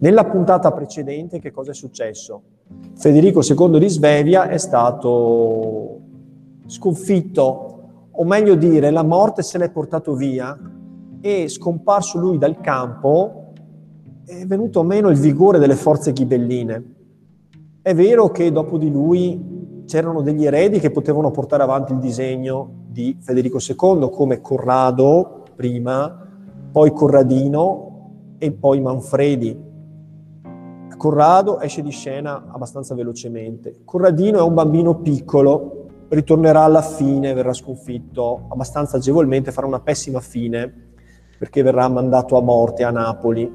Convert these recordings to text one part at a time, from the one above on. Nella puntata precedente che cosa è successo? Federico II di Svezia è stato sconfitto, o meglio dire, la morte se l'è portato via e scomparso lui dal campo è venuto meno il vigore delle forze ghibelline. È vero che dopo di lui c'erano degli eredi che potevano portare avanti il disegno di Federico II, come Corrado prima, poi Corradino e poi Manfredi. Corrado esce di scena abbastanza velocemente. Corradino è un bambino piccolo, ritornerà alla fine, verrà sconfitto abbastanza agevolmente, farà una pessima fine perché verrà mandato a morte a Napoli.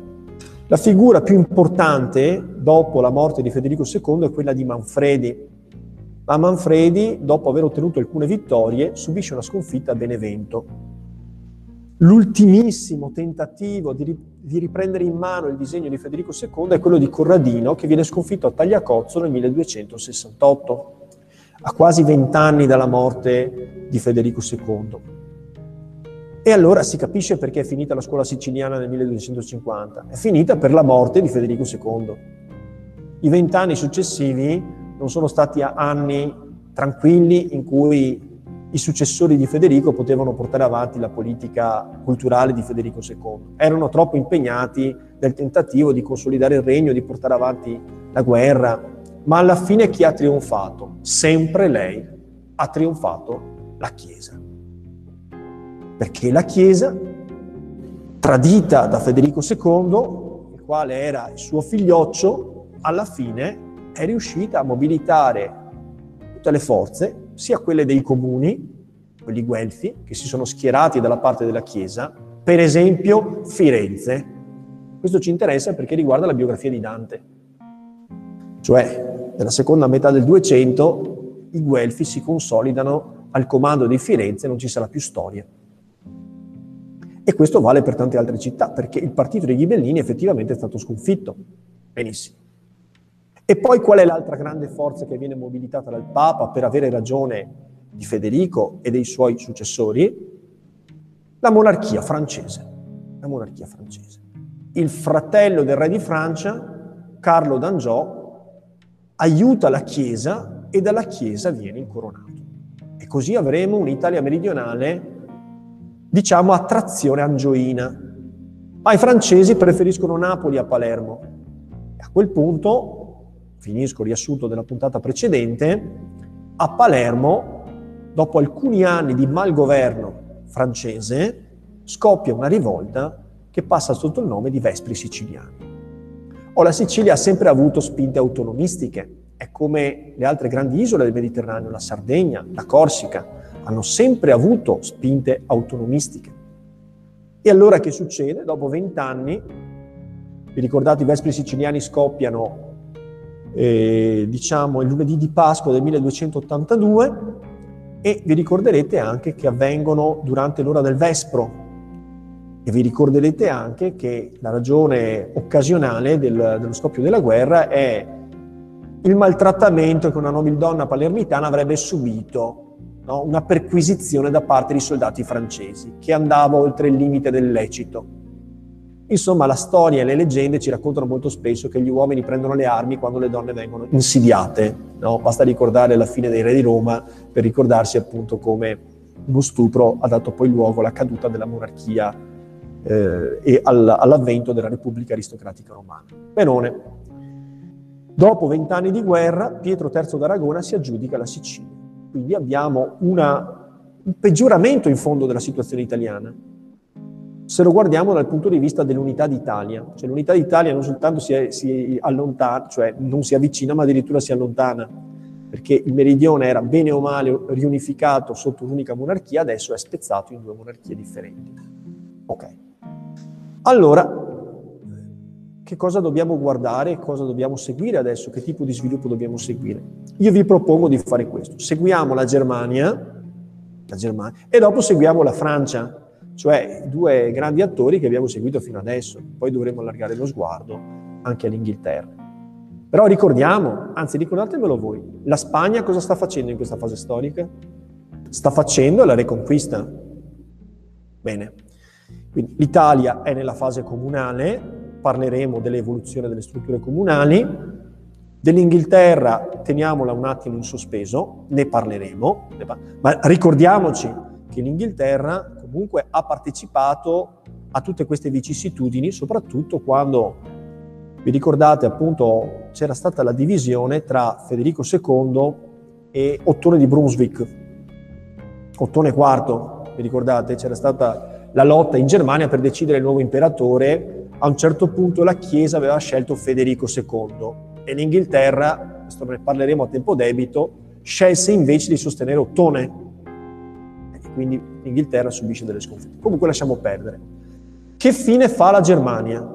La figura più importante dopo la morte di Federico II è quella di Manfredi. Ma Manfredi, dopo aver ottenuto alcune vittorie, subisce una sconfitta a Benevento. L'ultimissimo tentativo di riprendere in mano il disegno di Federico II è quello di Corradino, che viene sconfitto a Tagliacozzo nel 1268, a quasi 20 anni dalla morte di Federico II. E allora si capisce perché è finita la scuola siciliana nel 1250. È finita per la morte di Federico II. I 20 anni successivi non sono stati anni tranquilli in cui i successori di Federico potevano portare avanti la politica culturale di Federico II. Erano troppo impegnati nel tentativo di consolidare il regno, di portare avanti la guerra, ma alla fine chi ha trionfato? Sempre lei, ha trionfato la Chiesa. Perché la Chiesa, tradita da Federico II, il quale era il suo figlioccio, alla fine è riuscita a mobilitare tutte le forze, sia quelle dei comuni, quelli guelfi, che si sono schierati dalla parte della Chiesa, per esempio Firenze. Questo ci interessa perché riguarda la biografia di Dante. Cioè, nella seconda metà del 200, i guelfi si consolidano al comando di Firenze, non ci sarà più storia. E questo vale per tante altre città, perché il partito dei Ghibellini effettivamente è stato sconfitto. Benissimo. E poi qual è l'altra grande forza che viene mobilitata dal Papa per avere ragione di Federico e dei suoi successori? La monarchia francese. La monarchia francese. Il fratello del re di Francia, Carlo d'Angiò, aiuta la Chiesa e dalla Chiesa viene incoronato. E così avremo un'Italia meridionale, diciamo, a trazione angioina. Ma i francesi preferiscono Napoli a Palermo. E a quel punto, finisco il riassunto della puntata precedente, a Palermo, dopo alcuni anni di malgoverno francese, scoppia una rivolta che passa sotto il nome di Vespri Siciliani. La Sicilia ha sempre avuto spinte autonomistiche, è come le altre grandi isole del Mediterraneo, la Sardegna, la Corsica, hanno sempre avuto spinte autonomistiche. E allora che succede? Dopo 20 anni, vi ricordate, i Vespri Siciliani scoppiano diciamo il lunedì di Pasqua del 1282 e vi ricorderete anche che avvengono durante l'ora del Vespro e vi ricorderete anche che la ragione occasionale dello scoppio della guerra è il maltrattamento che una nobildonna palermitana avrebbe subito, no? Una perquisizione da parte di soldati francesi che andava oltre il limite del lecito. Insomma, la storia e le leggende ci raccontano molto spesso che gli uomini prendono le armi quando le donne vengono insidiate, no? Basta ricordare la fine dei re di Roma per ricordarsi appunto come uno stupro ha dato poi luogo alla caduta della monarchia e all'avvento della Repubblica aristocratica romana. Benone, dopo 20 anni di guerra, Pietro III d'Aragona si aggiudica la Sicilia. Quindi abbiamo un peggioramento in fondo della situazione italiana. Se lo guardiamo dal punto di vista dell'unità d'Italia, cioè l'unità d'Italia non soltanto si allontana, cioè non si avvicina, ma addirittura si allontana, perché il meridione era bene o male riunificato sotto un'unica monarchia, adesso è spezzato in 2 monarchie differenti. Ok. Allora, che cosa dobbiamo guardare, cosa dobbiamo seguire adesso, che tipo di sviluppo dobbiamo seguire? Io vi propongo di fare questo. Seguiamo la Germania e dopo seguiamo la Francia, cioè 2 grandi attori che abbiamo seguito fino adesso, poi dovremo allargare lo sguardo anche all'Inghilterra. Però ricordiamo, anzi ricordatemelo voi, la Spagna cosa sta facendo in questa fase storica? Sta facendo la Reconquista. Bene, quindi l'Italia è nella fase comunale, parleremo dell'evoluzione delle strutture comunali. Dell'Inghilterra teniamola un attimo in sospeso, ne parleremo, ma ricordiamoci che l'Inghilterra comunque ha partecipato a tutte queste vicissitudini, soprattutto quando, vi ricordate appunto, c'era stata la divisione tra Federico II e Ottone di Brunswick, Ottone IV, vi ricordate? C'era stata la lotta in Germania per decidere il nuovo imperatore, a un certo punto la Chiesa aveva scelto Federico II e l'Inghilterra, questo ne parleremo a tempo debito, scelse invece di sostenere Ottone, e quindi l'Inghilterra subisce delle sconfitte. Comunque lasciamo perdere. Che fine fa la Germania?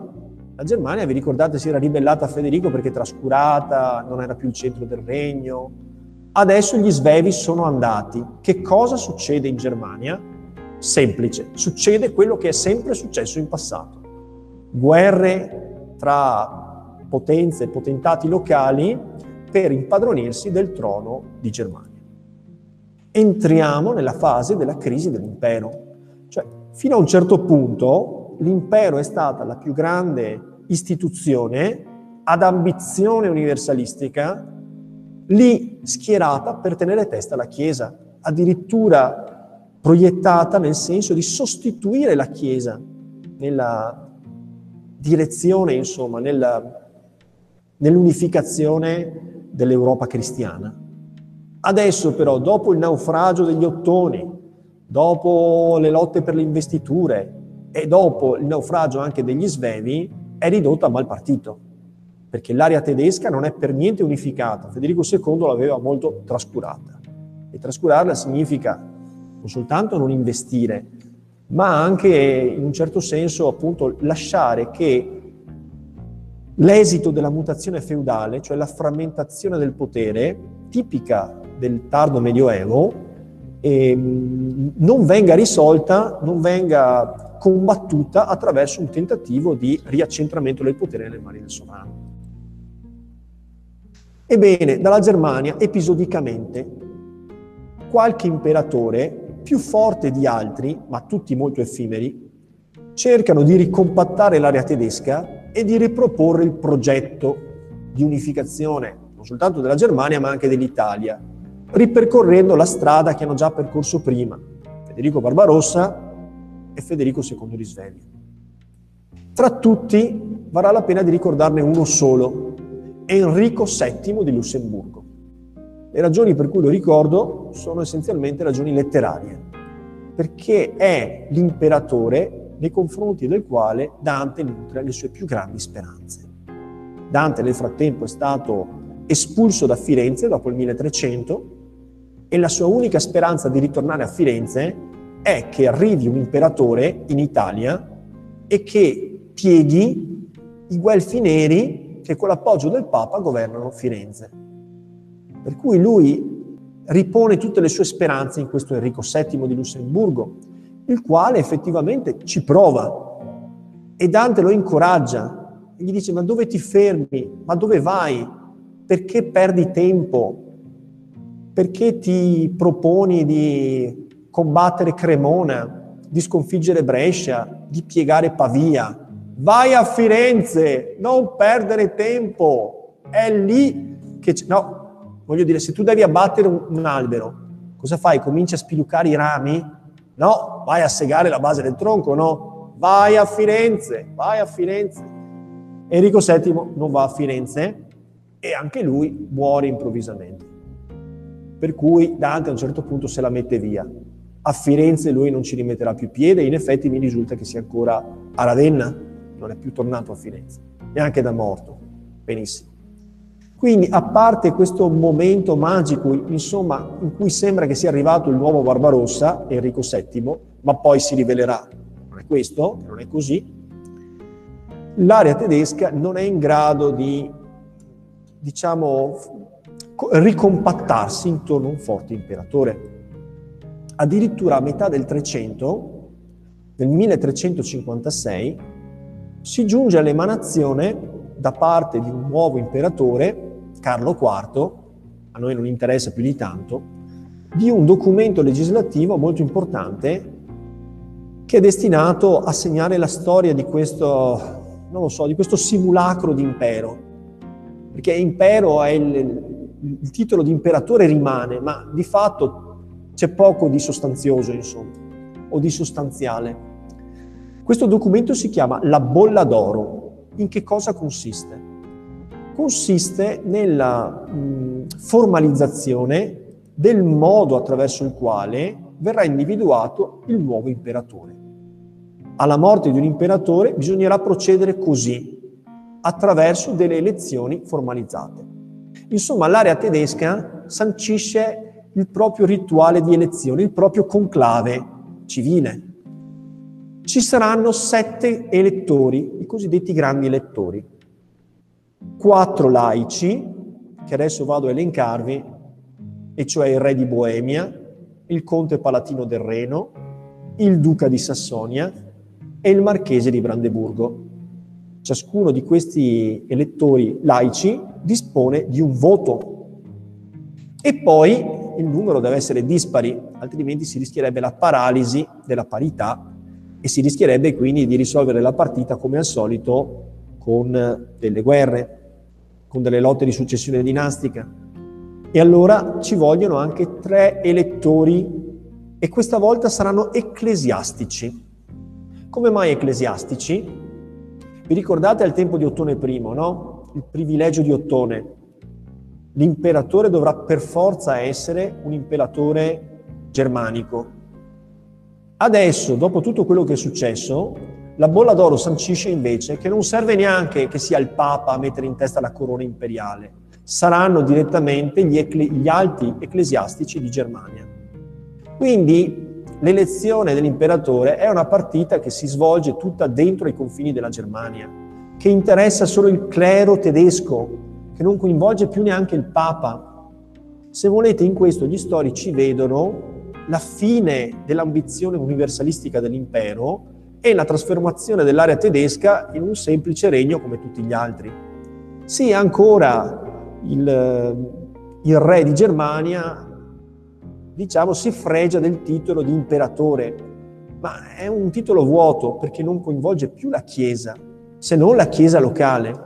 La Germania, vi ricordate, si era ribellata a Federico perché trascurata, non era più il centro del regno. Adesso gli svevi sono andati. Che cosa succede in Germania? Semplice. Succede quello che è sempre successo in passato. Guerre tra potenze e potentati locali per impadronirsi del trono di Germania. Entriamo nella fase della crisi dell'impero. Cioè, fino a un certo punto l'impero è stata la più grande istituzione ad ambizione universalistica lì schierata per tenere testa alla Chiesa, addirittura proiettata nel senso di sostituire la Chiesa nella direzione, insomma, nell'unificazione dell'Europa cristiana. Adesso però, dopo il naufragio degli Ottoni, dopo le lotte per le investiture, e dopo il naufragio anche degli svevi, è ridotta a mal partito, perché l'area tedesca non è per niente unificata. Federico II l'aveva molto trascurata, e trascurarla significa non soltanto non investire, ma anche, in un certo senso, appunto, lasciare che l'esito della mutazione feudale, cioè la frammentazione del potere, tipica del tardo medioevo, non venga risolta, non venga combattuta attraverso un tentativo di riaccentramento del potere nelle mani del sovrano. Ebbene, dalla Germania, episodicamente, qualche imperatore, più forte di altri, ma tutti molto effimeri, cercano di ricompattare l'area tedesca e di riproporre il progetto di unificazione, non soltanto della Germania, ma anche dell'Italia, ripercorrendo la strada che hanno già percorso prima. Federico Barbarossa e Federico II di Svezia. Tra tutti varrà la pena di ricordarne uno solo, Enrico VII di Lussemburgo. Le ragioni per cui lo ricordo sono essenzialmente ragioni letterarie, perché è l'imperatore nei confronti del quale Dante nutre le sue più grandi speranze. Dante nel frattempo è stato espulso da Firenze dopo il 1300 e la sua unica speranza di ritornare a Firenze è che arrivi un imperatore in Italia e che pieghi i guelfi neri che con l'appoggio del Papa governano Firenze. Per cui lui ripone tutte le sue speranze in questo Enrico VII di Lussemburgo, il quale effettivamente ci prova. E Dante lo incoraggia, gli dice: ma dove ti fermi? Ma dove vai? Perché perdi tempo? Perché ti proponi di combattere Cremona, di sconfiggere Brescia, di piegare Pavia? Vai a Firenze, non perdere tempo, è lì che... No, voglio dire, se tu devi abbattere un albero, cosa fai? Cominci a spilucare i rami? No, vai a segare la base del tronco, no? Vai a Firenze, vai a Firenze. Enrico VII non va a Firenze e anche lui muore improvvisamente. Per cui Dante a un certo punto se la mette via. A Firenze lui non ci rimetterà più piede, in effetti mi risulta che sia ancora a Ravenna, non è più tornato a Firenze, neanche da morto. Benissimo. Quindi, a parte questo momento magico, insomma, in cui sembra che sia arrivato il nuovo Barbarossa, Enrico VII, ma poi si rivelerà, non è questo, non è così, l'area tedesca non è in grado di, diciamo, ricompattarsi intorno a un forte imperatore. Addirittura a metà del 300, nel 1356, si giunge all'emanazione da parte di un nuovo imperatore, Carlo IV, a noi non interessa più di tanto, di un documento legislativo molto importante che è destinato a segnare la storia di questo non lo so, di questo simulacro di impero, perché impero è il titolo di imperatore rimane, ma di fatto c'è poco di sostanzioso, insomma, o di sostanziale. Questo documento si chiama la Bolla d'oro. In che cosa consiste? Consiste nella formalizzazione del modo attraverso il quale verrà individuato il nuovo imperatore. Alla morte di un imperatore bisognerà procedere così, attraverso delle elezioni formalizzate. Insomma, l'area tedesca sancisce il proprio rituale di elezione, il proprio conclave civile. Ci saranno 7 elettori, i cosiddetti grandi elettori, 4 laici, che adesso vado a elencarvi, e cioè il re di Boemia, il conte palatino del Reno, il duca di Sassonia e il marchese di Brandeburgo. Ciascuno di questi elettori laici dispone di un voto. E poi il numero deve essere dispari, altrimenti si rischierebbe la paralisi della parità e si rischierebbe quindi di risolvere la partita, come al solito, con delle guerre, con delle lotte di successione dinastica. E allora ci vogliono anche 3 elettori, e questa volta saranno ecclesiastici. Come mai ecclesiastici? Vi ricordate al tempo di Ottone I, no? Il privilegio di Ottone. L'imperatore dovrà per forza essere un imperatore germanico. Adesso, dopo tutto quello che è successo, la Bolla d'oro sancisce invece che non serve neanche che sia il Papa a mettere in testa la corona imperiale. Saranno direttamente gli alti ecclesiastici di Germania. Quindi l'elezione dell'imperatore è una partita che si svolge tutta dentro i confini della Germania, che interessa solo il clero tedesco, che non coinvolge più neanche il Papa. Se volete, in questo gli storici vedono la fine dell'ambizione universalistica dell'impero e la trasformazione dell'area tedesca in un semplice regno come tutti gli altri. Sì, ancora il re di Germania, diciamo, si fregia del titolo di imperatore, ma è un titolo vuoto perché non coinvolge più la Chiesa, se non la Chiesa locale.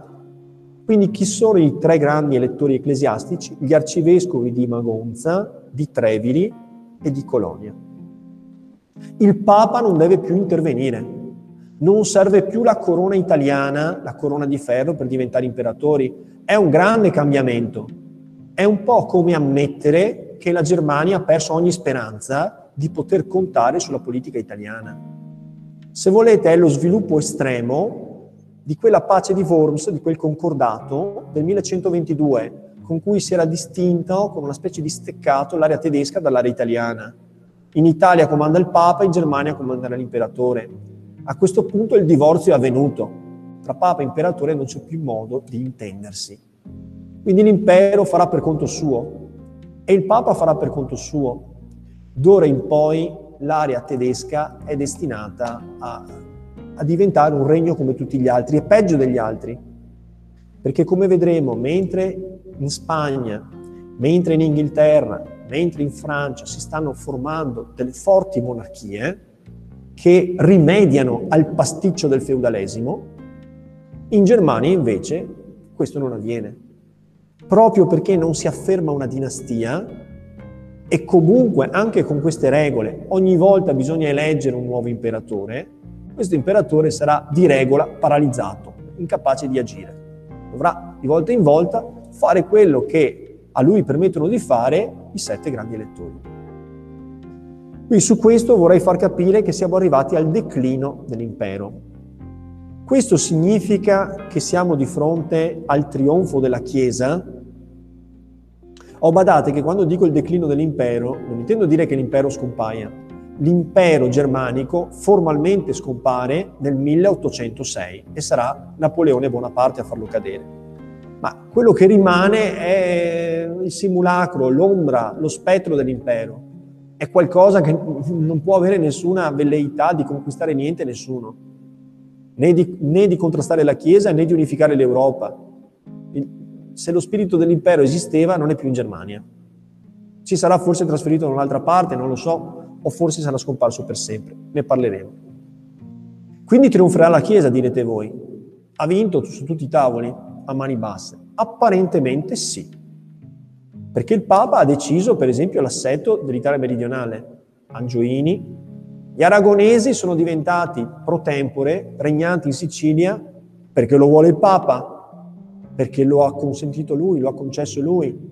Quindi chi sono i 3 grandi elettori ecclesiastici? Gli arcivescovi di Magonza, di Treviri e di Colonia. Il Papa non deve più intervenire, non serve più la corona italiana, la corona di ferro, per diventare imperatori. È un grande cambiamento, è un po' come ammettere che la Germania ha perso ogni speranza di poter contare sulla politica italiana. Se volete, è lo sviluppo estremo di quella pace di Worms, di quel concordato del 1122, con cui si era distinto, con una specie di steccato, l'area tedesca dall'area italiana. In Italia comanda il Papa, in Germania comanderà l'imperatore. A questo punto il divorzio è avvenuto. Tra Papa e imperatore non c'è più modo di intendersi. Quindi l'impero farà per conto suo e il Papa farà per conto suo. D'ora in poi l'area tedesca è destinata a diventare un regno come tutti gli altri, e peggio degli altri. Perché, come vedremo, mentre in Spagna, mentre in Inghilterra, mentre in Francia si stanno formando delle forti monarchie che rimediano al pasticcio del feudalesimo, in Germania invece questo non avviene. Proprio perché non si afferma una dinastia, e comunque anche con queste regole ogni volta bisogna eleggere un nuovo imperatore, questo imperatore sarà di regola paralizzato, incapace di agire. Dovrà di volta in volta fare quello che a lui permettono di fare i 7 grandi elettori. Quindi su questo vorrei far capire che siamo arrivati al declino dell'impero. Questo significa che siamo di fronte al trionfo della Chiesa? Badate che quando dico il declino dell'impero non intendo dire che l'impero scompaia. L'impero germanico formalmente scompare nel 1806 e sarà Napoleone Bonaparte a farlo cadere. Ma quello che rimane è il simulacro, l'ombra, lo spettro dell'impero. È qualcosa che non può avere nessuna velleità di conquistare niente, nessuno. Né di contrastare la Chiesa, né di unificare l'Europa. Se lo spirito dell'impero esisteva, non è più in Germania. Ci sarà forse trasferito da un'altra parte, non lo so, o forse sarà scomparso per sempre. Ne parleremo. Quindi trionferà la Chiesa, direte voi. Ha vinto su tutti i tavoli a mani basse? Apparentemente sì, perché il Papa ha deciso per esempio l'assetto dell'Italia meridionale. Angioini, gli aragonesi sono diventati pro tempore regnanti in Sicilia perché lo vuole il Papa, perché lo ha consentito lui, lo ha concesso lui.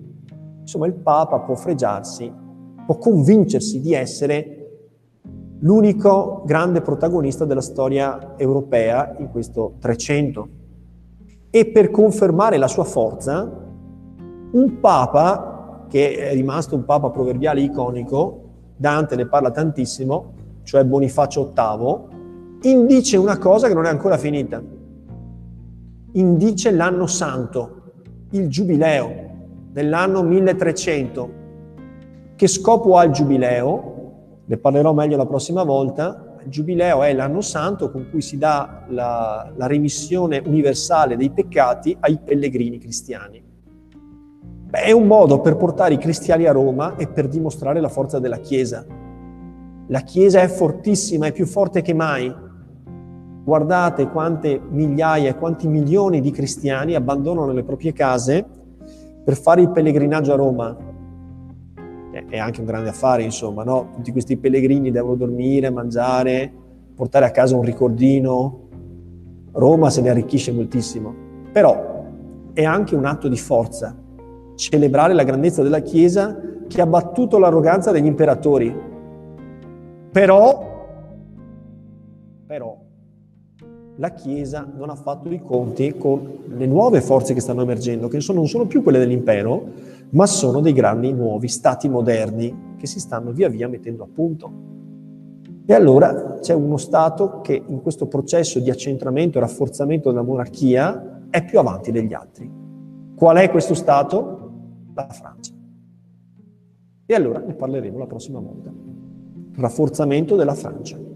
Insomma, il Papa può fregiarsi, può convincersi di essere l'unico grande protagonista della storia europea in questo 300. E per confermare la sua forza, un Papa, che è rimasto un Papa proverbiale iconico, Dante ne parla tantissimo, cioè Bonifacio VIII, indice una cosa che non è ancora finita. Indice l'anno santo, il giubileo, nell'anno 1300. Che scopo ha il giubileo? Ne parlerò meglio la prossima volta. Il giubileo è l'anno santo con cui si dà la remissione universale dei peccati ai pellegrini cristiani. Beh, è un modo per portare i cristiani a Roma e per dimostrare la forza della Chiesa. La Chiesa è fortissima, è più forte che mai. Guardate quante migliaia e quanti milioni di cristiani abbandonano le proprie case per fare il pellegrinaggio a Roma. È anche un grande affare, insomma, no? Tutti questi pellegrini devono dormire, mangiare, portare a casa un ricordino. Roma se ne arricchisce moltissimo. Però è anche un atto di forza celebrare la grandezza della Chiesa, che ha battuto l'arroganza degli imperatori. Però la Chiesa non ha fatto i conti con le nuove forze che stanno emergendo, che non sono più quelle dell'impero, ma sono dei grandi nuovi stati moderni che si stanno via via mettendo a punto. E allora c'è uno stato che in questo processo di accentramento e rafforzamento della monarchia è più avanti degli altri. Qual è questo stato? La Francia. E allora ne parleremo la prossima volta. Rafforzamento della Francia.